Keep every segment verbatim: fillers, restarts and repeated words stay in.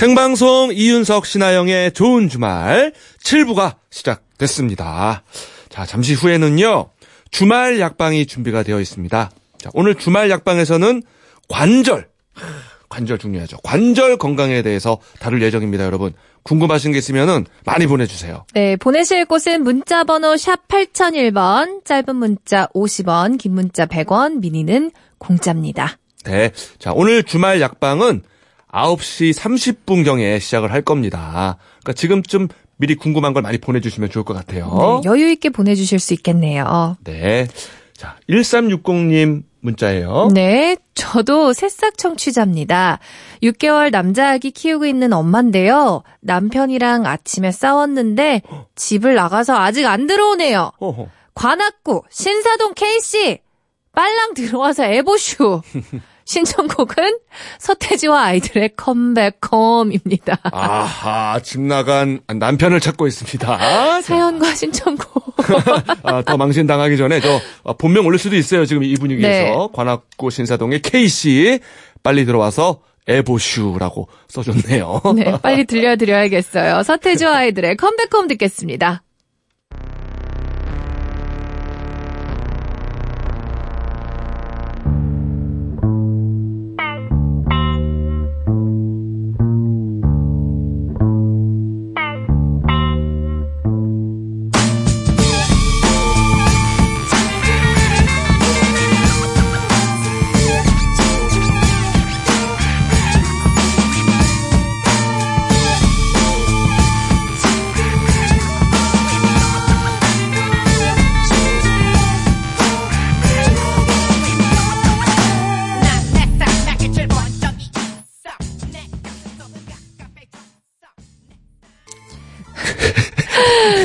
생방송 이윤석 신하영의 좋은 주말 칠 부가 시작됐습니다. 자, 잠시 후에는요. 주말 약방이 준비가 되어 있습니다. 자, 오늘 주말 약방에서는 관절, 관절 중요하죠. 관절 건강에 대해서 다룰 예정입니다, 여러분. 궁금하신 게 있으면은 많이 보내주세요. 네, 보내실 곳은 문자번호 샵 팔공공일 번, 짧은 문자 오십 원, 긴 문자 백 원, 미니는 공짜입니다. 네, 자 오늘 주말 약방은 아홉 시 삼십 분경에 시작을 할 겁니다. 그러니까 지금쯤 미리 궁금한 걸 많이 보내주시면 좋을 것 같아요. 네, 여유 있게 보내주실 수 있겠네요. 네, 자 일삼육공 님. 문자예요. 네, 저도 새싹 청취자입니다. 육 개월 남자 아기 키우고 있는 엄마인데요. 남편이랑 아침에 싸웠는데 집을 나가서 아직 안 들어오네요. 어허. 관악구 신사동 케이씨 빨랑 들어와서 애보슈. 신청곡은 서태지와 아이들의 컴백홈입니다. 아하, 집 나간 남편을 찾고 있습니다. 사연과 신청곡. 아, 더 망신당하기 전에 저 본명 올릴 수도 있어요. 지금 이 분위기에서. 네. 관악구 신사동의 K씨 빨리 들어와서 에보슈라고 써줬네요. 네, 빨리 들려드려야겠어요. 서태지와 아이들의 컴백홈 듣겠습니다.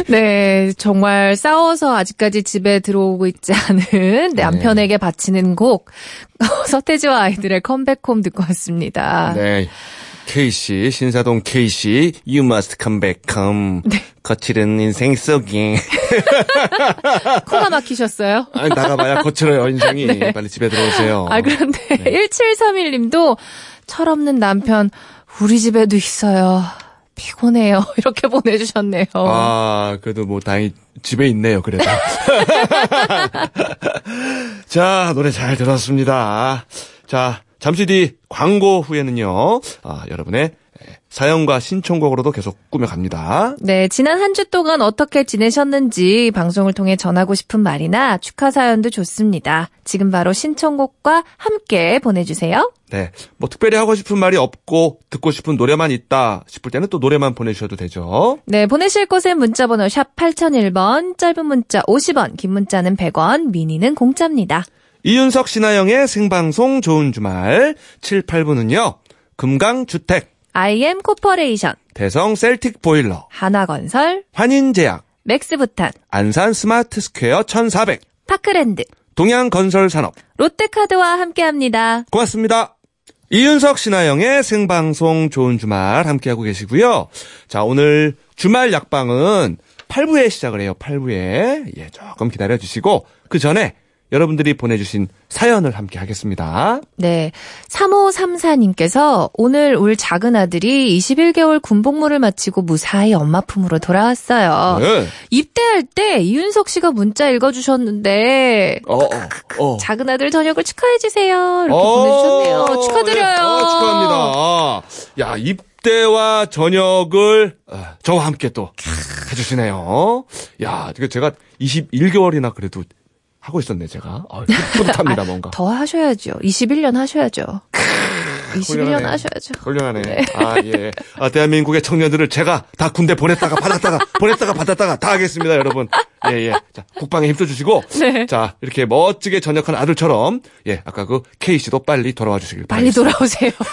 네, 정말 싸워서 아직까지 집에 들어오고 있지 않은 남편에게 바치는 곡 서태지와 아이들의 컴백홈 듣고 왔습니다. 네, K씨, 신사동 K씨 You must come back home. 네. 거칠은 인생 속에. 코가 막히셨어요? 아니, 나가봐야 거칠어요 인생이. 네. 빨리 집에 들어오세요. 아, 그런데 네. 일칠삼일 님도 철없는 남편 우리 집에도 있어요. 피곤해요. 이렇게 보내주셨네요. 아, 그래도 뭐 다행히 집에 있네요. 그래도. 자, 노래 잘 들었습니다. 자, 잠시 뒤 광고 후에는요. 아, 여러분의 사연과 신청곡으로도 계속 꾸며갑니다. 네, 지난 한 주 동안 어떻게 지내셨는지 방송을 통해 전하고 싶은 말이나 축하 사연도 좋습니다. 지금 바로 신청곡과 함께 보내주세요. 네, 뭐 특별히 하고 싶은 말이 없고 듣고 싶은 노래만 있다 싶을 때는 또 노래만 보내주셔도 되죠. 네, 보내실 곳은 문자번호 샵 팔공공일 번, 짧은 문자 오십 원, 긴 문자는 백 원, 미니는 공짜입니다. 이윤석 신하영의 생방송 좋은 주말 칠, 팔 부는요. 금강주택, 아이엠 코퍼레이션, 대성 셀틱 보일러, 한화건설, 환인제약, 맥스부탄, 안산 스마트 스퀘어 천사백, 파크랜드, 동양건설산업, 롯데카드와 함께합니다. 고맙습니다. 이윤석 신하영의 생방송 좋은 주말 함께하고 계시고요. 자, 오늘 주말 약방은 팔 부에 시작을 해요. 팔 부에. 예, 조금 기다려주시고 그 전에 여러분들이 보내주신 사연을 함께 하겠습니다. 네, 삼오삼사 님께서 오늘 울 작은 아들이 이십일 개월 군복무를 마치고 무사히 엄마 품으로 돌아왔어요. 네. 입대할 때 이윤석 씨가 문자 읽어주셨는데 어, 어. 작은 아들 저녁을 축하해주세요. 이렇게 어, 보내주셨네요. 축하드려요. 네. 아, 축하합니다. 야, 입대와 저녁을 저와 함께 또 해주시네요. 야, 제가 이십일 개월이나 그래도 하고 있었네, 제가. 아, 뿌듯합니다, 뭔가. 아, 더 하셔야죠. 이십일 년 하셔야죠. 이십일 년 훌륭하네. 하셔야죠. 훌륭하네. 네. 아, 예. 아, 대한민국의 청년들을 제가 다 군대 보냈다가 받았다가, 보냈다가 받았다가 다 하겠습니다, 여러분. 예, 예. 자, 국방에 힘도 주시고. 네. 자, 이렇게 멋지게 전역한 아들처럼. 예, 아까 그 K씨도 빨리 돌아와 주시길 바랍니다. 빨리 바라겠습니다.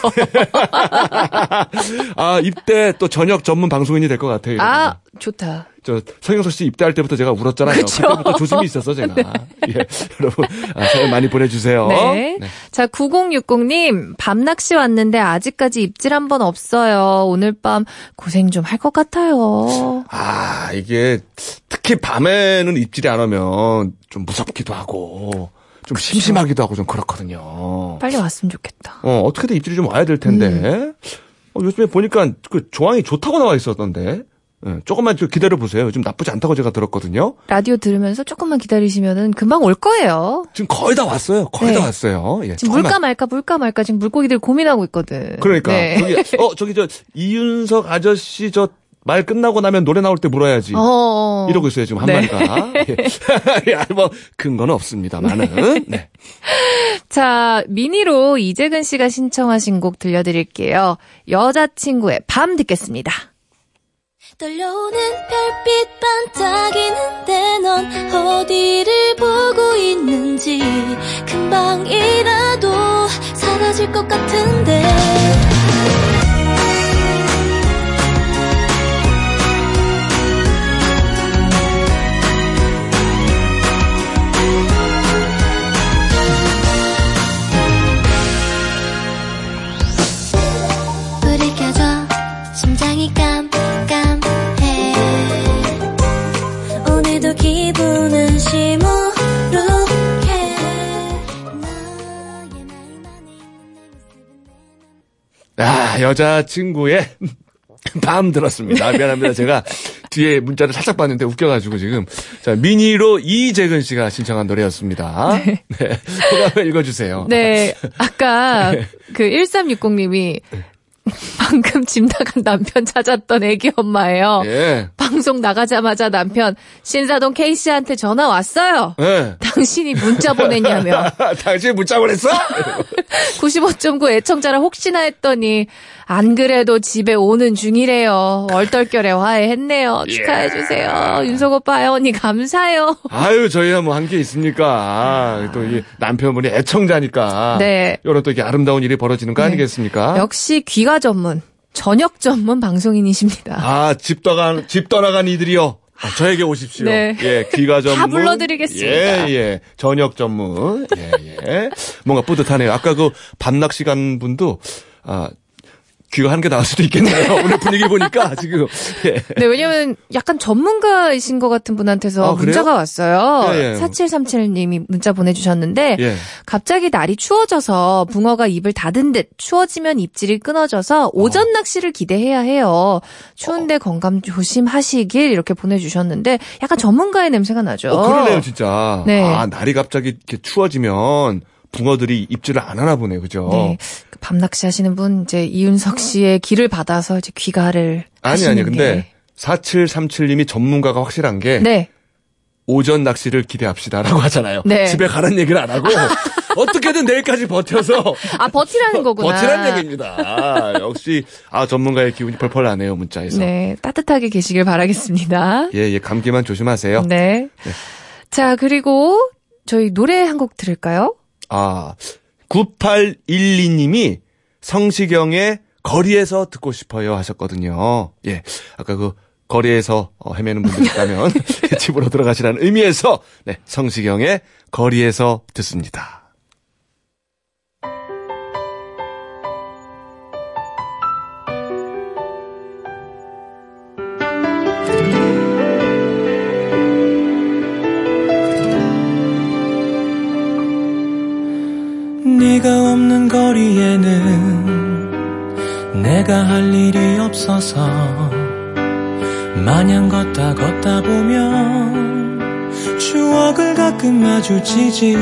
돌아오세요. 아, 입대 또 전역 전문 방송인이 될 것 같아요. 이러면. 아, 좋다. 저 성형석 씨 입대할 때부터 제가 울었잖아요. 그렇죠. 그때부터 조심이 있었어 제가. 네. 예, 여러분 아, 사연 많이 보내주세요. 네. 네. 자, 구공육공 님 밤낚시 왔는데 아직까지 입질 한 번 없어요. 오늘 밤 고생 좀 할 것 같아요. 아, 이게 특히 밤에는 입질이 안 오면 좀 무섭기도 하고 좀 그쵸. 심심하기도 하고 좀 그렇거든요. 빨리 왔으면 좋겠다. 어, 어떻게든 입질이 좀 와야 될 텐데. 음. 어, 요즘에 보니까 그 조항이 좋다고 나와 있었던데. 네, 조금만 기다려보세요. 요즘 나쁘지 않다고 제가 들었거든요. 라디오 들으면서 조금만 기다리시면은 금방 올 거예요. 지금 거의 다 왔어요. 거의 네. 다 왔어요. 예, 지금 조금만. 물까 말까 물까 말까 지금 물고기들 고민하고 있거든. 그러니까. 네. 저기, 어, 저기 저 이윤석 아저씨 저 말 끝나고 나면 노래 나올 때 물어야지. 어어. 이러고 있어요. 지금 한 네. 마리가. 예. 뭐 근거는 없습니다만은. 네. 네. 자, 미니로 이재근 씨가 신청하신 곡 들려드릴게요. 여자친구의 밤 듣겠습니다. 떨려오는 별빛 반짝이는데 넌 어디를 보고 있는지 금방이라도 사라질 것 같은데 불이 켜져 심장이 깜 기분은 시무룩해. 아, 여자친구의 밤 들었습니다. 미안합니다. 제가 뒤에 문자를 살짝 봤는데 웃겨가지고 지금. 자, 미니로 이재근 씨가 신청한 노래였습니다. 네. 네. 소감을 읽어주세요. 네. 아까 네. 그 일삼육공님이 방금 집 나간 남편 찾았던 애기 엄마예요. 예. 방송 나가자마자 남편 신사동 케이씨한테 전화 왔어요. 예. 당신이 문자 보냈냐며. 당신이 문자 보냈어? 구십오 점 구 애청자라 혹시나 했더니 안 그래도 집에 오는 중이래요. 얼떨결에 화해했네요. 축하해 주세요. 예. 윤석 오빠, 하영 언니 감사해요. 아유, 저희야 뭐 한 게 있습니까. 아, 또 이 남편분이 애청자니까. 네. 이런 또 이게 아름다운 일이 벌어지는 거 네. 아니겠습니까? 역시 귀가 전문, 저녁 전문 방송인이십니다. 아, 집 떠간, 집 떠나간 이들이요. 아, 저에게 오십시오. 네. 예, 귀가 전문. 다 불러드리겠습니다. 예, 예. 저녁 전문. 예, 예. 뭔가 뿌듯하네요. 아까 그 밤낚 시간 분도, 아, 귀가 하는 게 나을 수도 있겠네요. 오늘 분위기 보니까 지금. 예. 네, 왜냐면 약간 전문가이신 것 같은 분한테서 아, 문자가 왔어요. 예, 예. 사칠삼칠님이 문자 보내주셨는데 예. 갑자기 날이 추워져서 붕어가 입을 닫은 듯 추워지면 입질이 끊어져서 오전 어. 낚시를 기대해야 해요. 추운데 어. 건강 조심하시길 이렇게 보내주셨는데 약간 전문가의 냄새가 나죠. 어, 그러네요, 진짜. 네. 아, 날이 갑자기 이렇게 추워지면 붕어들이 입질을 안 하나 보네요, 그죠? 네. 밤낚시 하시는 분, 이제 이윤석 씨의 기를 받아서 이제 귀가를. 아니, 아니, 근데 사칠삼칠님이 전문가가 확실한 게. 네. 오전 낚시를 기대합시다라고 하잖아요. 네. 집에 가란 얘기를 안 하고. 어떻게든 내일까지 버텨서. 아, 버티라는 거구나. 버티라는 얘기입니다. 아, 역시, 아, 전문가의 기운이 펄펄 나네요, 문자에서. 네. 따뜻하게 계시길 바라겠습니다. 예, 예. 감기만 조심하세요. 네. 네. 자, 그리고 저희 노래 한 곡 들을까요? 아, 구팔일이님이 성시경의 거리에서 듣고 싶어요 하셨거든요. 예. 아까 그 거리에서 헤매는 분들 있다면 집으로 들어가시라는 의미에서 네, 성시경의 거리에서 듣습니다. 네가 없는 거리에는 내가 할 일이 없어서 마냥 걷다 걷다 보면 추억을 가끔 마주치지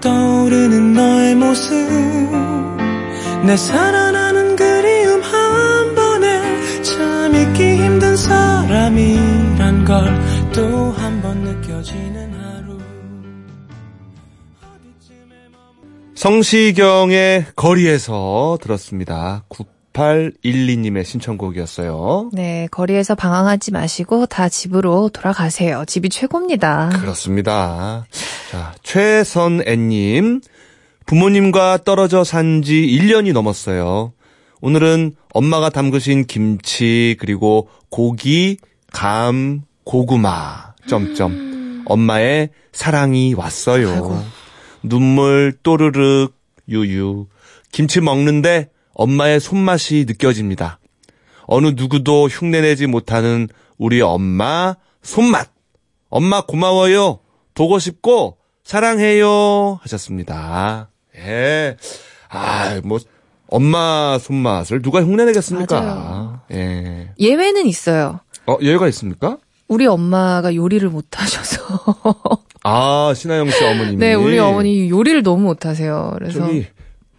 떠오르는 너의 모습 내 살아나는 그리움 한 번에 참 잊기 힘든 사람이란 걸 또 한 번 느껴지는 성시경의 거리에서 들었습니다. 구팔일이님의 신청곡이었어요. 네, 거리에서 방황하지 마시고 다 집으로 돌아가세요. 집이 최고입니다. 그렇습니다. 자, 최선애님. 부모님과 떨어져 산 지 일 년이 넘었어요. 오늘은 엄마가 담그신 김치, 그리고 고기, 감, 고구마, 점점. 엄마의 사랑이 왔어요. 아이고. 눈물 또르르 유유. 김치 먹는데 엄마의 손맛이 느껴집니다. 어느 누구도 흉내내지 못하는 우리 엄마 손맛. 엄마 고마워요. 보고 싶고 사랑해요 하셨습니다. 예. 아, 뭐 엄마 손맛을 누가 흉내내겠습니까? 맞아요. 예. 예외는 있어요. 어, 예외가 있습니까? 우리 엄마가 요리를 못하셔서. 아, 신하영 씨 어머님이. 네, 우리 어머니 요리를 너무 못하세요. 그래서. 저기,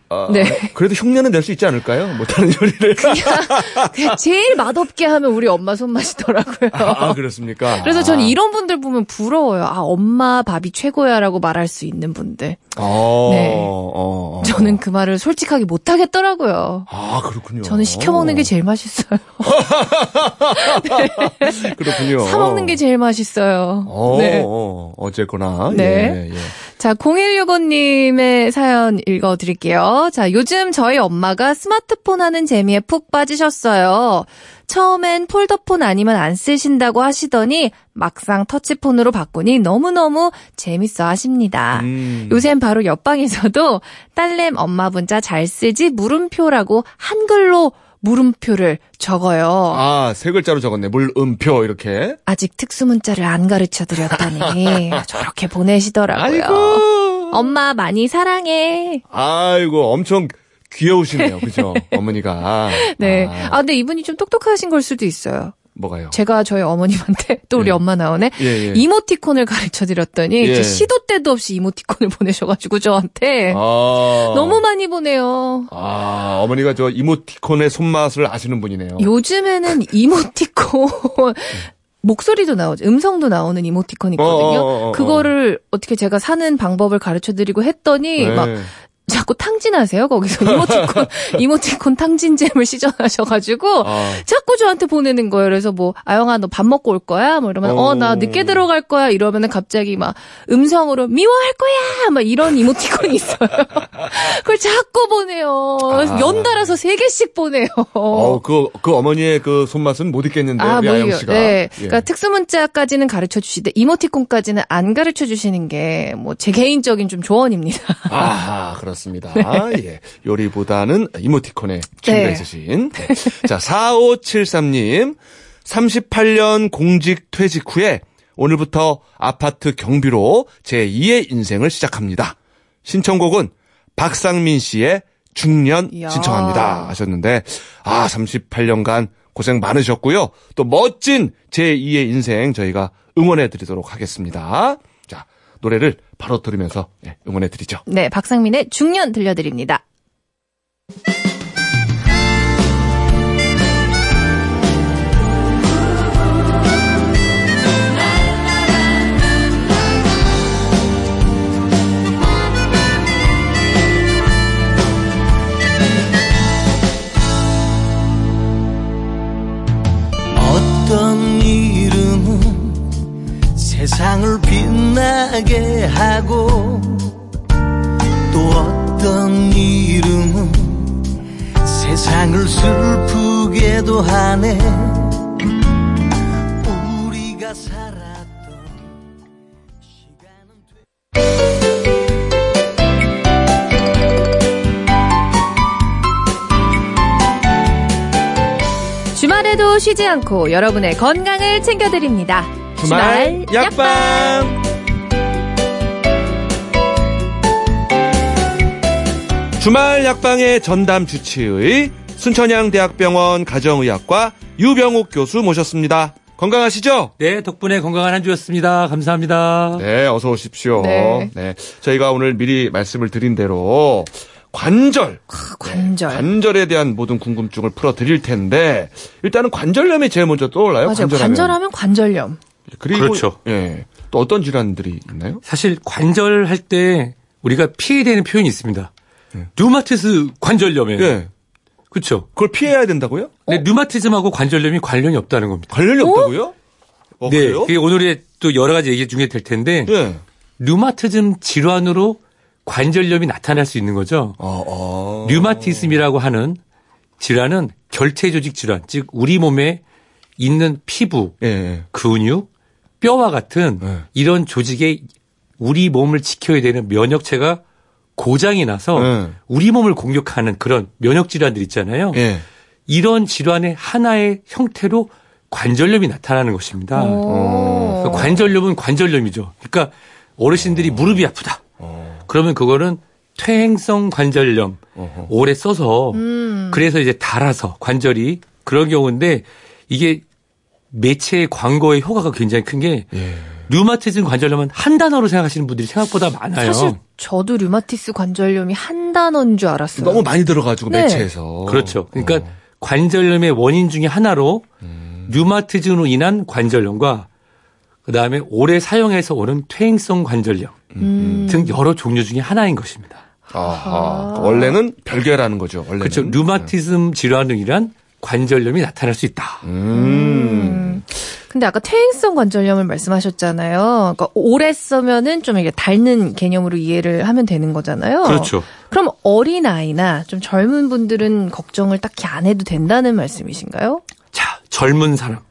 아, 네. 그래도 흉내는 낼 수 있지 않을까요? 못하는 요리를. 그냥, 그냥 제일 맛없게 하면 우리 엄마 손맛이더라고요. 아, 아 그렇습니까? 그래서 아. 저는 이런 분들 보면 부러워요. 아, 엄마 밥이 최고야라고 말할 수 있는 분들. 어, 네. 어, 어. 저는 그 말을 솔직하게 못하겠더라고요. 아, 그렇군요. 저는 시켜먹는 게 제일 맛있어요. 네. 그렇군요. 사먹는 게 제일 맛있어요. 어, 네. 어쨌거나. 네. 예, 예. 자, 공일육오님의 사연 읽어드릴게요. 자, 요즘 저희 엄마가 스마트폰 하는 재미에 푹 빠지셨어요. 처음엔 폴더폰 아니면 안 쓰신다고 하시더니 막상 터치폰으로 바꾸니 너무너무 재밌어 하십니다. 음. 요샌 바로 옆방에서도 딸램 엄마 문자 잘 쓰지 물음표라고 한글로 물음표를 적어요. 아, 세 글자로 적었네. 물음표 이렇게. 아직 특수문자를 안 가르쳐드렸다니 저렇게 보내시더라고요. 아이고. 엄마 많이 사랑해. 아이고 엄청... 귀여우시네요. 그죠? 어머니가. 네. 아. 아, 근데 이분이 좀 똑똑하신 걸 수도 있어요. 뭐가요? 제가 저희 어머님한테 또 우리 예. 엄마 나오네. 예, 예. 이모티콘을 가르쳐드렸더니 예. 시도 때도 없이 이모티콘을 보내셔가지고 저한테 아. 너무 많이 보내요. 아, 어머니가 저 이모티콘의 손맛을 아시는 분이네요. 요즘에는 이모티콘 목소리도 나오죠. 음성도 나오는 이모티콘 있거든요. 어어어어어. 그거를 어떻게 제가 사는 방법을 가르쳐드리고 했더니 네. 막 자꾸 탕진하세요. 거기서 이모티콘 이모티콘 탕진잼을 시전하셔가지고 아. 자꾸 저한테 보내는 거예요. 그래서 뭐 아영아 너 밥 먹고 올 거야? 뭐 이러면 어 나 늦게 들어갈 거야. 이러면은 갑자기 막 음성으로 미워할 거야. 막 이런 이모티콘이 있어요. 그걸 자꾸 보내요. 아. 연달아서 세 개씩 보내요. 어 그 그 어머니의 그 손맛은 못 잊겠는데 아, 우리 아영 씨가. 네, 예. 그러니까 특수문자까지는 가르쳐 주시되 이모티콘까지는 안 가르쳐 주시는 게 뭐 제 개인적인 좀 조언입니다. 아 그렇. 맞습니다. 네. 예. 요리보다는 이모티콘에 취미가 네. 있으신. 네. 자, 사오칠삼님. 삼십팔 년 공직 퇴직 후에 오늘부터 아파트 경비로 제이의 인생을 시작합니다. 신청곡은 박상민 씨의 중년 이야. 신청합니다. 하셨는데, 아, 삼십팔 년간 고생 많으셨고요. 또 멋진 제이의 인생 저희가 응원해 드리도록 하겠습니다. 자, 노래를 바로 들으면서 응원해드리죠. 네, 박상민의 중년 들려드립니다. 어떤 이름은 세상을 빛나게 하고 또 어떤 이름은 세상을 슬프게도 하네. 우리가 살았던 시간은 되... 주말에도 쉬지 않고 여러분의 건강을 챙겨드립니다. 주말 약방. 주말 약방의 전담 주치의 순천향대학병원 가정의학과 유병욱 교수 모셨습니다. 건강하시죠? 네, 덕분에 건강한 한 주였습니다. 감사합니다. 네, 어서 오십시오. 네. 네, 저희가 오늘 미리 말씀을 드린 대로 관절, 아, 관절, 네, 관절에 대한 모든 궁금증을 풀어드릴 텐데 일단은 관절염이 제일 먼저 떠올라요. 맞아요. 관절하면, 관절하면 관절염. 그리고 그렇죠. 예, 또 어떤 질환들이 있나요? 사실 관절할 때 우리가 피해야 되는 표현이 있습니다. 예. 류마티스 관절염이에요. 예. 그렇죠. 그걸 피해야 된다고요? 네, 어? 류마티즘하고 관절염이 관련이 없다는 겁니다. 관련이 어? 없다고요? 어, 네, 그래요? 그게 오늘의 또 여러 가지 얘기 중에 될 텐데 예. 류마티즘 질환으로 관절염이 나타날 수 있는 거죠. 어, 어. 류마티즘이라고 하는 질환은 결체조직 질환, 즉 우리 몸에 있는 피부, 예. 근육, 뼈와 같은 예. 이런 조직에 우리 몸을 지켜야 되는 면역체가 고장이 나서 예. 우리 몸을 공격하는 그런 면역질환들 있잖아요. 예. 이런 질환의 하나의 형태로 관절염이 나타나는 것입니다. 그러니까 관절염은 관절염이죠. 그러니까 어르신들이 오. 무릎이 아프다. 그러면 그거는 퇴행성 관절염 어허. 오래 써서 음. 그래서 이제 달아서 관절이 그런 경우인데 이게 매체 광고의 효과가 굉장히 큰 게 예. 류마티즘 관절염은 한 단어로 생각하시는 분들이 생각보다 많아요. 사실 저도 류마티스 관절염이 한 단어인 줄 알았어요. 너무 많이 들어가지고 네. 매체에서. 그렇죠. 그러니까 어. 관절염의 원인 중에 하나로 음. 류마티즘으로 인한 관절염과 그다음에 오래 사용해서 오는 퇴행성 관절염 음. 등 여러 종류 중에 하나인 것입니다. 아하. 아. 원래는 별개라는 거죠. 원래는. 그렇죠. 류마티즘 질환이란 관절염이 나타날 수 있다. 음. 근데 아까 퇴행성 관절염을 말씀하셨잖아요. 그러니까 오래 써면은 좀 이게 닳는 개념으로 이해를 하면 되는 거잖아요. 그렇죠. 그럼 어린아이나 좀 젊은 분들은 걱정을 딱히 안 해도 된다는 말씀이신가요? 자, 젊은 사람.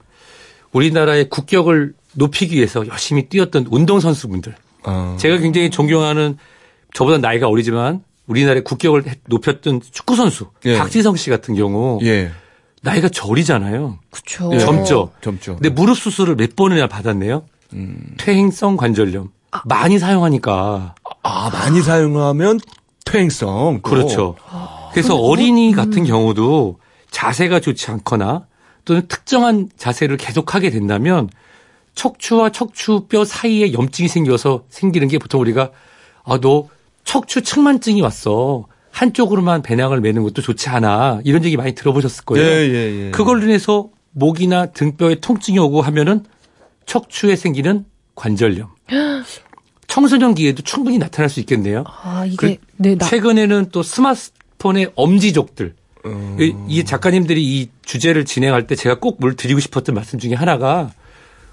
우리나라의 국격을 높이기 위해서 열심히 뛰었던 운동선수분들. 어. 제가 굉장히 존경하는 저보다 나이가 어리지만 우리나라의 국격을 높였던 축구선수. 예. 박지성 씨 같은 경우. 예. 나이가 절이잖아요. 그렇죠. 네. 젊죠. 젊죠. 근데 무릎 수술을 몇 번이나 받았네요. 음. 퇴행성 관절염. 아. 많이 사용하니까. 아, 많이 아. 사용하면 퇴행성. 그렇죠. 아. 그래서 근데, 어린이 음. 같은 경우도 자세가 좋지 않거나 또는 특정한 자세를 계속하게 된다면 척추와 척추뼈 사이에 염증이 생겨서 생기는 게 보통 우리가 아, 너 척추 측만증이 왔어. 한쪽으로만 배낭을 메는 것도 좋지 않아. 이런 얘기 많이 들어보셨을 거예요. 예, 예, 예. 그걸로 인해서 목이나 등뼈에 통증이 오고 하면은 척추에 생기는 관절염. 청소년기에도 충분히 나타날 수 있겠네요. 아, 이게, 네, 나... 최근에는 또 스마트폰의 엄지족들. 음... 이, 이 작가님들이 이 주제를 진행할 때 제가 꼭 뭘 드리고 싶었던 말씀 중에 하나가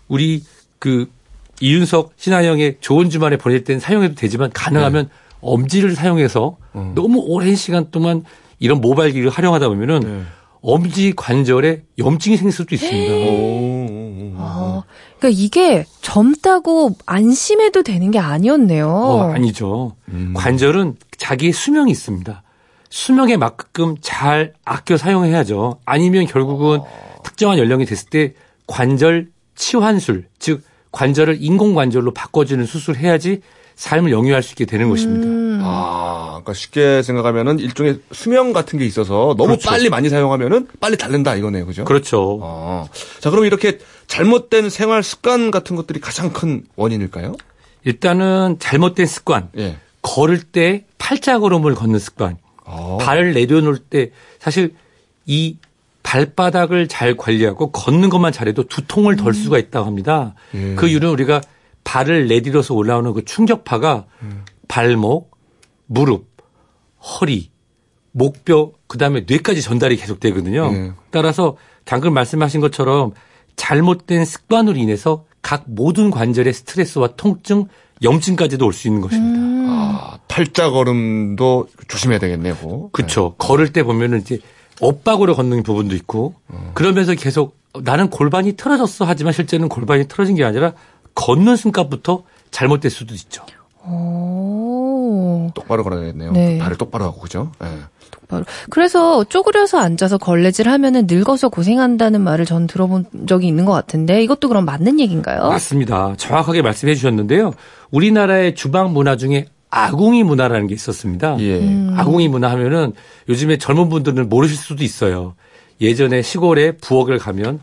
우리 그 이윤석, 신하영의 좋은 주말에 보낼 때는 사용해도 되지만 가능하면 네. 엄지를 사용해서 음. 너무 오랜 시간 동안 이런 모발기를 활용하다 보면은 네. 엄지 관절에 염증이 생길 수도 있습니다. 오. 아, 그러니까 이게 젊다고 안심해도 되는 게 아니었네요. 어, 아니죠. 음. 관절은 자기의 수명이 있습니다. 수명에 맞게끔 잘 아껴 사용해야죠. 아니면 결국은 어. 특정한 연령이 됐을 때 관절 치환술, 즉 관절을 인공관절로 바꿔주는 수술을 해야지 삶을 영위할 수 있게 되는 것입니다. 음. 아, 그러니까 쉽게 생각하면은 일종의 수명 같은 게 있어서 너무 그렇죠. 빨리 많이 사용하면은 빨리 닳는다 이거네요, 그죠? 그렇죠. 아, 자, 그럼 이렇게 잘못된 생활 습관 같은 것들이 가장 큰 원인일까요? 일단은 잘못된 습관, 예. 걸을 때 팔자 걸음을 걷는 습관, 아. 발을 내려놓을 때 사실 이 발바닥을 잘 관리하고 걷는 것만 잘해도 두통을 덜 음. 수가 있다고 합니다. 예. 그 이유는 우리가 발을 내딛어서 올라오는 그 충격파가 음. 발목, 무릎, 허리, 목뼈, 그다음에 뇌까지 전달이 계속되거든요. 네. 따라서 방금 말씀하신 것처럼 잘못된 습관으로 인해서 각 모든 관절의 스트레스와 통증, 염증까지도 올 수 있는 것입니다. 음. 아, 팔자 걸음도 조심해야 되겠네요. 그렇죠. 네. 걸을 때 보면 이제 엇박으로 걷는 부분도 있고 음. 그러면서 계속 나는 골반이 틀어졌어 하지만 실제는 골반이 틀어진 게 아니라 걷는 순간부터 잘못될 수도 있죠. 오. 똑바로 걸어야겠네요. 네. 발을 똑바로 하고 그죠? 네. 똑바로. 그래서 쪼그려서 앉아서 걸레질하면은 늙어서 고생한다는 말을 전 들어본 적이 있는 것 같은데 이것도 그럼 맞는 얘기인가요? 맞습니다. 정확하게 말씀해 주셨는데요. 우리나라의 주방 문화 중에 아궁이 문화라는 게 있었습니다. 예. 음. 아궁이 문화 하면은 요즘에 젊은 분들은 모르실 수도 있어요. 예전에 시골에 부엌을 가면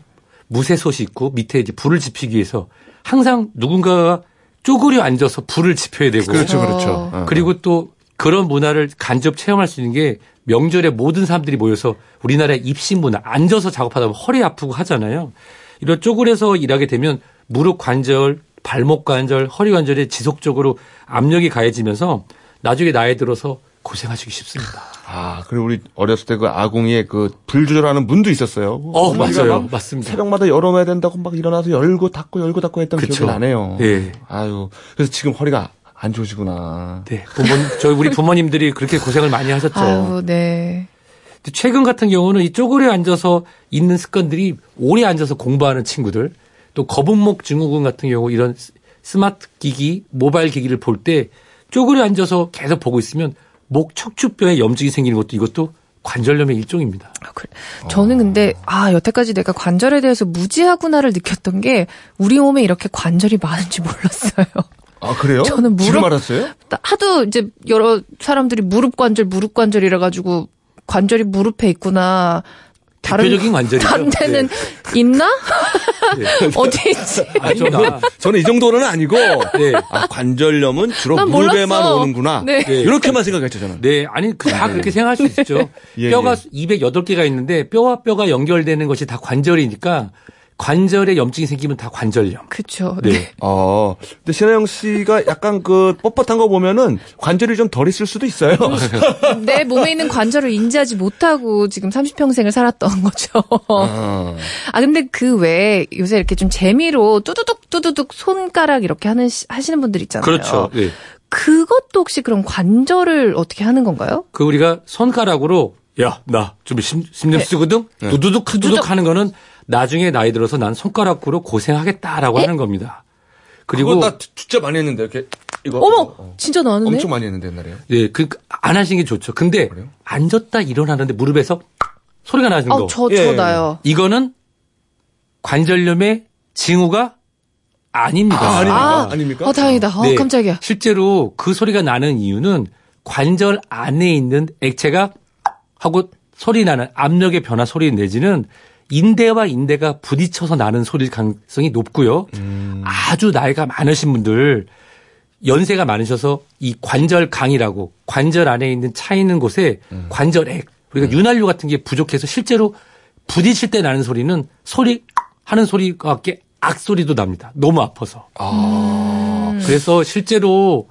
무쇠솥이 있고 밑에 이제 불을 지피기 위해서 항상 누군가가 쪼그려 앉아서 불을 지펴야 되고. 그렇죠, 그렇죠. 그리고 또 그런 문화를 간접 체험할 수 있는 게 명절에 모든 사람들이 모여서 우리나라의 입식 문화, 앉아서 작업하다 보면 허리 아프고 하잖아요. 이런 쪼그려서 일하게 되면 무릎 관절, 발목 관절, 허리 관절에 지속적으로 압력이 가해지면서 나중에 나이 들어서 고생하시기 쉽습니다. 아, 그리고 우리 어렸을 때 그 아궁이에 그 불 조절하는 문도 있었어요. 어, 맞아요. 맞습니다. 새벽마다 열어놔야 된다고 막 일어나서 열고 닫고 열고 닫고 했던 그쵸. 기억이 나네요. 네. 아유, 그래서 지금 허리가 안 좋으시구나. 네. 부모, 저희 우리 부모님들이 그렇게 고생을 많이 하셨죠. 아유, 네. 최근 같은 경우는 이 쪼그려 앉아서 있는 습관들이 오래 앉아서 공부하는 친구들, 또 거북목 증후군 같은 경우 이런 스마트 기기, 모바일 기기를 볼 때 쪼그려 앉아서 계속 보고 있으면 목 척추뼈에 염증이 생기는 것도 이것도 관절염의 일종입니다. 아, 그래. 저는 근데 아 여태까지 내가 관절에 대해서 무지하구나를 느꼈던 게 우리 몸에 이렇게 관절이 많은지 몰랐어요. 아, 아, 그래요? 저는 무릎. 지금 알았어요? 하도 이제 여러 사람들이 무릎 관절, 무릎 관절이라 가지고 관절이 무릎에 있구나. 대표적인 관절이죠. 다른 데는 네. 있나? 네. 어디 있지? 아, 저는, 저는 이 정도는 아니고 네. 아, 관절염은 주로 무릎에만 몰랐어. 오는구나. 네. 네. 이렇게만 생각했죠 저는. 네, 아니 다 네. 그렇게 생각할 수 있죠. 예, 뼈가 예. 이백여덟 개가 있는데 뼈와 뼈가 연결되는 것이 다 관절이니까 관절에 염증이 생기면 다 관절염. 그렇죠. 네. 네. 어, 근데 신하영 씨가 약간 그 뻣뻣한 거 보면은 관절이 좀 덜 있을 수도 있어요. 내 몸에 있는 관절을 인지하지 못하고 지금 삼십 평생을 살았던 거죠. 아, 아 근데 그 외에 요새 이렇게 좀 재미로 뚜두둑 뚜두둑 손가락 이렇게 하는 하시는 분들 있잖아요. 그렇죠. 네. 그것도 혹시 그럼 관절을 어떻게 하는 건가요? 그 우리가 손가락으로 야, 나 좀 심심 쓰거든. 네. 두두둑 두두둑 하는 거는 나중에 나이 들어서 난 손가락으로 고생하겠다라고 에? 하는 겁니다. 그리고 나 진짜 많이 했는데 이렇게 이거. 어머, 이거. 어. 진짜 나왔네. 엄청 많이 했는데 옛날에. 예, 그 안 하시는 게 좋죠. 근데 그래요? 앉았다 일어나는데 무릎에서 소리가 나는 거. 아, 저, 예. 저 나요. 이거는 관절염의 징후가 아닙니다. 아, 아닙니까? 아, 아닙니까? 아, 다행이다. 어, 네, 깜짝이야. 실제로 그 소리가 나는 이유는 관절 안에 있는 액체가 하고 소리 나는 압력의 변화 소리 내지는. 인대와 인대가 부딪혀서 나는 소리일 가능성이 높고요. 음. 아주 나이가 많으신 분들 연세가 많으셔서 이 관절강이라고 관절 안에 있는 차있는 곳에 음. 관절액 우리가 음. 윤활유 같은 게 부족해서 실제로 부딪힐 때 나는 소리는 소리 하는 소리와 함께 악소리도 납니다. 너무 아파서. 아. 음. 그래서 실제로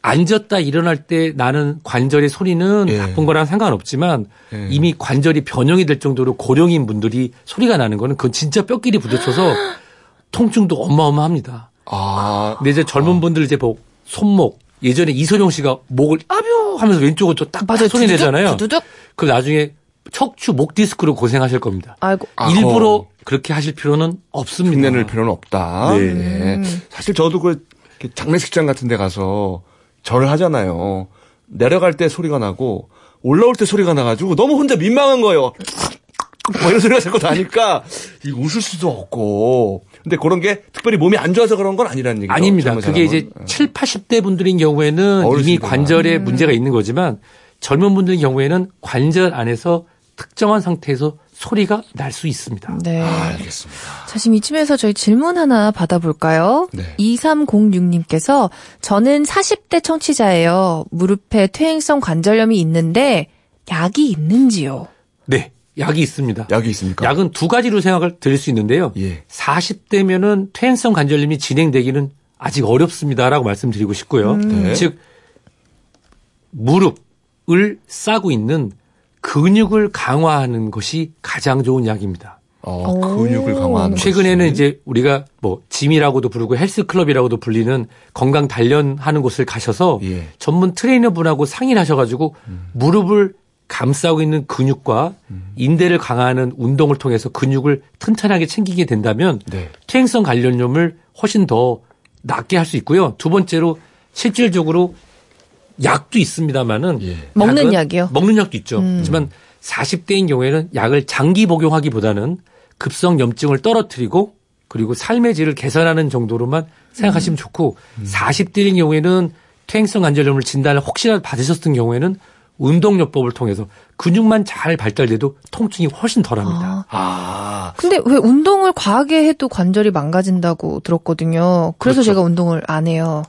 앉았다 일어날 때 나는 관절의 소리는 예. 나쁜 거랑 상관없지만 예. 이미 관절이 변형이 될 정도로 고령인 분들이 소리가 나는 거는 그건 진짜 뼈끼리 부딪혀서 통증도 어마어마합니다. 아. 근데 이제 젊은 분들 이제 뭐 손목 예전에 이소룡 씨가 목을 아뵤 하면서 왼쪽으로 딱 빠져 소리 내잖아요. 두두둑. 그럼 나중에 척추 목 디스크로 고생하실 겁니다. 아이고. 일부러 어. 그렇게 하실 필요는 없습니다. 흉내낼 필요는 없다. 네. 네. 사실 저도 그 장례식장 같은 데 가서 절을 하잖아요. 내려갈 때 소리가 나고 올라올 때 소리가 나가지고 너무 혼자 민망한 거예요. 뭐 이런 소리가 자꾸 나니까 웃을 수도 없고. 근데 그런 게 특별히 몸이 안 좋아서 그런 건 아니라는 얘기죠. 아닙니다. 그게 이제 칠, 팔십 대 분들인 경우에는 어르신구나. 이미 관절에 음. 문제가 있는 거지만 젊은 분들의 경우에는 관절 안에서 특정한 상태에서 소리가 날 수 있습니다. 네. 아, 알겠습니다. 자, 지금 이쯤에서 저희 질문 하나 받아볼까요? 네. 이삼공육 님께서 저는 사십 대 청취자예요. 무릎에 퇴행성 관절염이 있는데 약이 있는지요? 네. 약이 있습니다. 약이 있습니까? 약은 두 가지로 생각을 드릴 수 있는데요. 예. 사십 대면은 퇴행성 관절염이 진행되기는 아직 어렵습니다라고 말씀드리고 싶고요. 음. 네. 즉 무릎을 싸고 있는 근육을 강화하는 것이 가장 좋은 약입니다. 어, 근육을 강화하는 최근에는 것이. 이제 우리가 뭐 짐이라고도 부르고 헬스클럽이라고도 불리는 건강 단련하는 곳을 가셔서 예. 전문 트레이너분하고 상의를 하셔가지고 음. 무릎을 감싸고 있는 근육과 음. 인대를 강화하는 운동을 통해서 근육을 튼튼하게 챙기게 된다면 네. 퇴행성 관절염을 훨씬 더 낫게 할 수 있고요. 두 번째로 실질적으로 약도 있습니다만은 예. 먹는 약이요? 먹는 약도 있죠. 음. 하지만 사십 대인 경우에는 약을 장기 복용하기보다는 급성 염증을 떨어뜨리고 그리고 삶의 질을 개선하는 정도로만 생각하시면 음. 좋고 음. 사십 대인 경우에는 퇴행성 관절염을 진단을 혹시나 받으셨던 경우에는 운동요법을 통해서 근육만 잘 발달돼도 통증이 훨씬 덜합니다. 아. 아. 근데 왜 운동을 과하게 해도 관절이 망가진다고 들었거든요. 그래서 그렇죠. 제가 운동을 안 해요.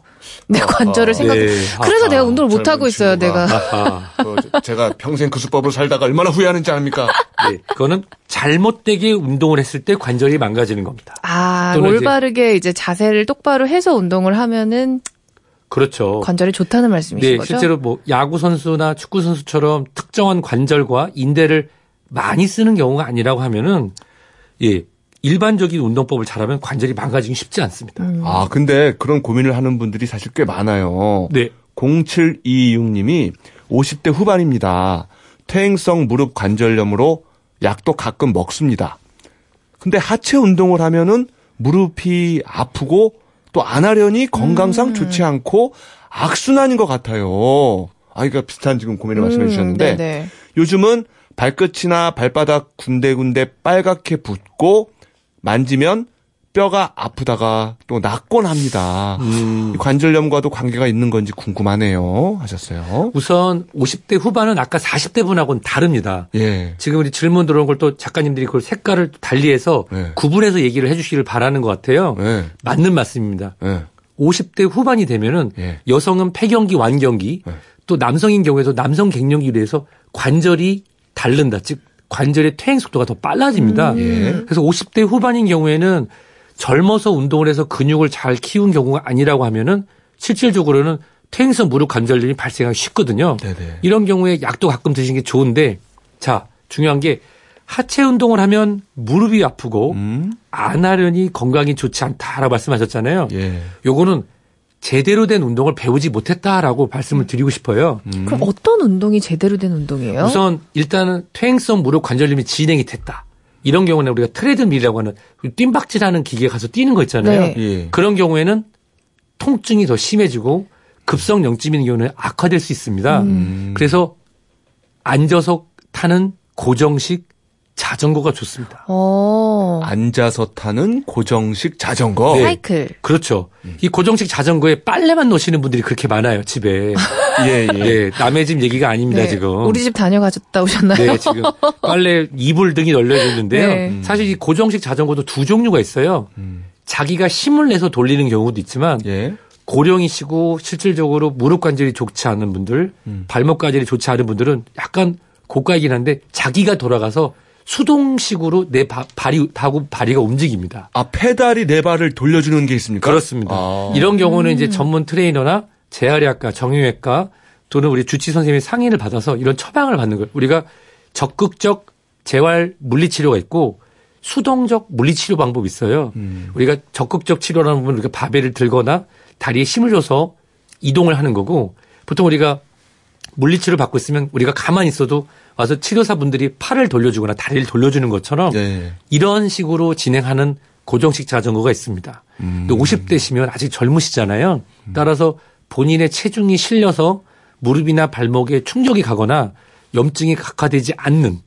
내 관절을 아, 생각. 네. 그래서 아, 내가 운동을 아, 못 하고 있어요. 친구가. 내가. 아, 그 제가 평생 그 수법을 살다가 얼마나 후회하는지 압니까? 네, 그거는 잘못되게 운동을 했을 때 관절이 망가지는 겁니다. 아, 올바르게 이제, 이제 자세를 똑바로 해서 운동을 하면은. 그렇죠. 관절이 좋다는 말씀이신 네, 거죠? 실제로 뭐 야구 선수나 축구 선수처럼 특정한 관절과 인대를 많이 쓰는 경우가 아니라고 하면은 예. 일반적인 운동법을 잘하면 관절이 망가지기 쉽지 않습니다. 음. 아, 근데 그런 고민을 하는 분들이 사실 꽤 많아요. 네. 공칠이육 님이 오십 대 후반입니다. 퇴행성 무릎 관절염으로 약도 가끔 먹습니다. 근데 하체 운동을 하면은 무릎이 아프고 또 안 하려니 건강상 음. 좋지 않고 악순환인 것 같아요. 아, 그러니까 비슷한 지금 고민을 음, 말씀해 주셨는데 네네. 요즘은 발끝이나 발바닥 군데군데 빨갛게 붓고 만지면 뼈가 아프다가 또 낫곤 합니다. 음. 관절염과도 관계가 있는 건지 궁금하네요. 하셨어요. 우선 오십 대 후반은 아까 사십 대 분하고는 다릅니다. 예. 지금 우리 질문 들어온 걸 또 작가님들이 그걸 색깔을 달리해서 예. 구분해서 얘기를 해 주시기를 바라는 것 같아요. 예. 맞는 말씀입니다. 예. 오십 대 후반이 되면은 예. 여성은 폐경기, 완경기 예. 또 남성인 경우에도 남성 갱년기에 대해서 관절이 닳는다. 즉 관절의 퇴행 속도가 더 빨라집니다. 음. 예. 그래서 오십 대 후반인 경우에는 젊어서 운동을 해서 근육을 잘 키운 경우가 아니라고 하면은 실질적으로는 퇴행성 무릎 관절염이 발생하기 쉽거든요. 네네. 이런 경우에 약도 가끔 드시는 게 좋은데, 자, 중요한 게 하체 운동을 하면 무릎이 아프고 음. 안 하려니 건강이 좋지 않다라고 말씀하셨잖아요. 예. 요거는 제대로 된 운동을 배우지 못했다라고 말씀을 드리고 싶어요. 음. 그럼 어떤 운동이 제대로 된 운동이에요? 우선 일단은 퇴행성 무릎 관절염이 진행이 됐다. 이런 경우는 우리가 트레드밀이라고 하는 뜀박질하는 기계에 가서 뛰는 거 있잖아요. 네. 예. 그런 경우에는 통증이 더 심해지고 급성 염증인 경우는 악화될 수 있습니다. 음. 그래서 앉아서 타는 고정식 자전거가 좋습니다. 오. 앉아서 타는 고정식 자전거. 네. 사이클. 그렇죠. 음. 이 고정식 자전거에 빨래만 넣으시는 분들이 그렇게 많아요, 집에. 예, 예. 예, 남의 집 얘기가 아닙니다, 네. 지금. 우리 집 다녀가셨다 오셨나요? 네, 지금 빨래 이불 등이 널려졌는데요. 네. 음. 사실 이 고정식 자전거도 두 종류가 있어요. 음. 자기가 힘을 내서 돌리는 경우도 있지만 예. 고령이시고 실질적으로 무릎 관절이 좋지 않은 분들, 음. 발목 관절이 좋지 않은 분들은 약간 고가이긴 한데 자기가 돌아가서 수동식으로 내 바, 발이, 하고 다리가 움직입니다. 아, 페달이 내 발을 돌려주는 게 있습니까? 그렇습니다. 아. 이런 경우는 음. 이제 전문 트레이너나 재활의학과, 정형외과 또는 우리 주치 선생님의 상의를 받아서 이런 처방을 받는 거예요. 우리가 적극적 재활 물리치료가 있고 수동적 물리치료 방법이 있어요. 음. 우리가 적극적 치료라는 부분은 우리가 바벨을 들거나 다리에 힘을 줘서 이동을 하는 거고 보통 우리가 물리치료를 받고 있으면 우리가 가만히 있어도 와서 치료사분들이 팔을 돌려주거나 다리를 돌려주는 것처럼 네. 이런 식으로 진행하는 고정식 자전거가 있습니다. 음. 오십 대시면 아직 젊으시잖아요. 따라서 본인의 체중이 실려서 무릎이나 발목에 충격이 가거나 염증이 악화되지 않는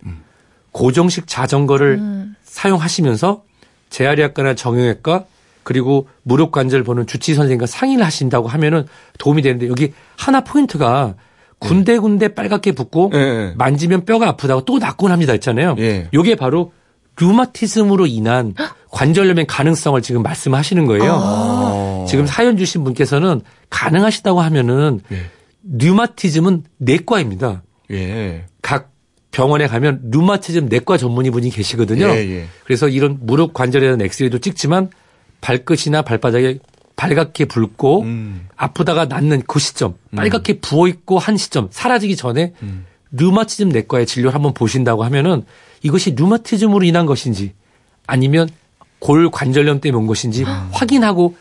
고정식 자전거를 음. 사용하시면서 재활의학과나 정형외과 그리고 무릎 관절 보는 주치 선생님과 상의를 하신다고 하면은 도움이 되는데 여기 하나 포인트가 군데군데 빨갛게 붓고 예, 예. 만지면 뼈가 아프다고 또 낫곤 합니다 했잖아요. 예. 이게 바로 류마티즘으로 인한 관절염의 가능성을 지금 말씀하시는 거예요. 아. 지금 사연 주신 분께서는 가능하시다고 하면은 예. 류마티즘은 내과입니다. 예. 각 병원에 가면 류마티즘 내과 전문의분이 계시거든요. 예, 예. 그래서 이런 무릎 관절에 대한 엑스레이도 찍지만 발끝이나 발바닥에 빨갛게 붉고 음. 아프다가 낫는 그 시점, 빨갛게 음. 부어있고 한 시점 사라지기 전에 음. 류마티즘 내과의 진료를 한번 보신다고 하면은 이것이 류마티즘으로 인한 것인지 아니면 골관절염 때문에 온 것인지 아. 확인하고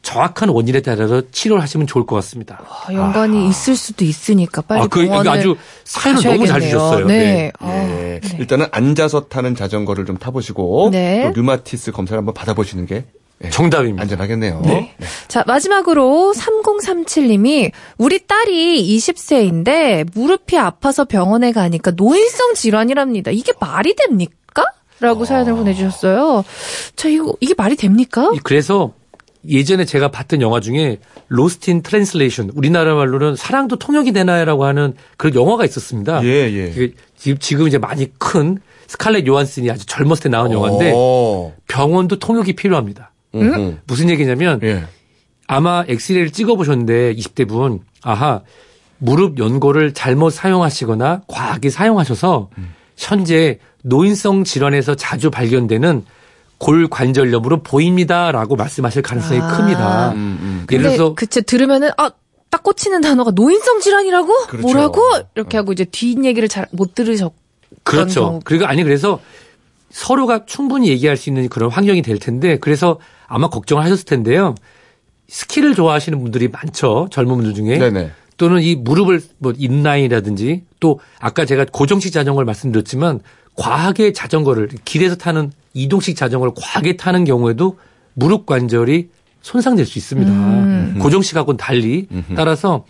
정확한 원인에 따라서 치료를 하시면 좋을 것 같습니다. 와, 연관이 아. 있을 수도 있으니까 빨리 아, 그, 병원을 아주 사연을 너무 잘 주셨어요. 네. 네. 아, 네. 네. 일단은 앉아서 타는 자전거를 좀 타보시고 네. 또 류마티스 검사를 한번 받아보시는 게 네, 정답입니다. 안전하겠네요. 네. 네. 자, 마지막으로 삼공삼칠님이 우리 딸이 이십 세인데 무릎이 아파서 병원에 가니까 노인성 질환이랍니다. 이게 말이 됩니까? 라고 어... 사연을 보내주셨어요. 자, 이거, 이게 말이 됩니까? 그래서 예전에 제가 봤던 영화 중에 로스틴 트랜슬레이션, 우리나라 말로는 사랑도 통역이 되나요라고 하는 그런 영화가 있었습니다. 예, 예. 지금 이제 많이 큰 스칼렛 요한슨이 아주 젊었을 때 나온 영화인데 오. 병원도 통역이 필요합니다. 음? 무슨 얘기냐면 예. 아마 엑스레이를 찍어보셨는데 이십 대 분 아하 무릎 연골을 잘못 사용하시거나 과하게 사용하셔서 음. 현재 노인성 질환에서 자주 발견되는 골관절염으로 보입니다라고 말씀하실 가능성이 아. 큽니다. 음, 음. 예를 들어서 그쵸 들으면은 아 딱 꽂히는 단어가 노인성 질환이라고 그렇죠. 뭐라고 이렇게 하고 이제 뒷 얘기를 잘 못 들으셨. 그렇죠. 경우. 그리고 아니 그래서. 서로가 충분히 얘기할 수 있는 그런 환경이 될 텐데 그래서 아마 걱정을 하셨을 텐데요. 스키를 좋아하시는 분들이 많죠. 젊은 분들 중에. 네네. 또는 이 무릎을 뭐 인라인이라든지 또 아까 제가 고정식 자전거를 말씀드렸지만 과하게 자전거를 길에서 타는 이동식 자전거를 과하게 타는 경우에도 무릎 관절이 손상될 수 있습니다. 음. 고정식하고는 달리 음흠. 따라서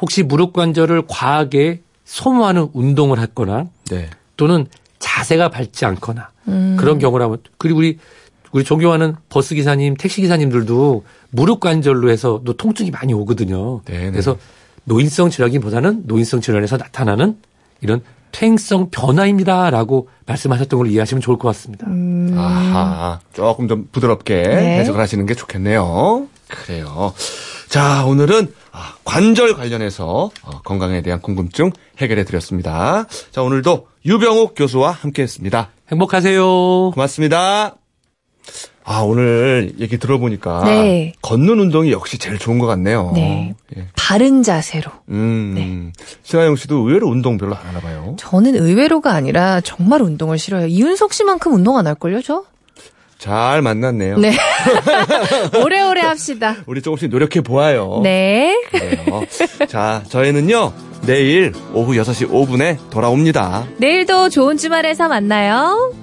혹시 무릎 관절을 과하게 소모하는 운동을 했거나 네. 또는 자세가 밝지 않거나 음. 그런 경우라면 그리고 우리 우리 존경하는 버스 기사님, 택시 기사님들도 무릎 관절로 해서 또 통증이 많이 오거든요. 네네. 그래서 노인성 질환보다는 노인성 질환에서 나타나는 이런 퇴행성 변화입니다라고 말씀하셨던 걸 이해하시면 좋을 것 같습니다. 음. 아하, 조금 좀 부드럽게 네. 해석을 하시는 게 좋겠네요. 그래요. 자, 오늘은 관절 관련해서 건강에 대한 궁금증 해결해 드렸습니다. 자, 오늘도 유병욱 교수와 함께했습니다. 행복하세요. 고맙습니다. 아, 오늘 얘기 들어보니까 네. 걷는 운동이 역시 제일 좋은 것 같네요. 네. 예. 바른 자세로. 음, 네. 신하영 씨도 의외로 운동 별로 안 하나 봐요. 저는 의외로가 아니라 정말 운동을 싫어해요. 이윤석 씨만큼 운동 안 할걸요, 저? 잘 만났네요. 네. 오래오래 합시다. 우리 조금씩 노력해보아요. 네. 그래요. 자, 저희는요. 내일 오후 여섯 시 오 분에 돌아옵니다. 내일도 좋은 주말에서 만나요.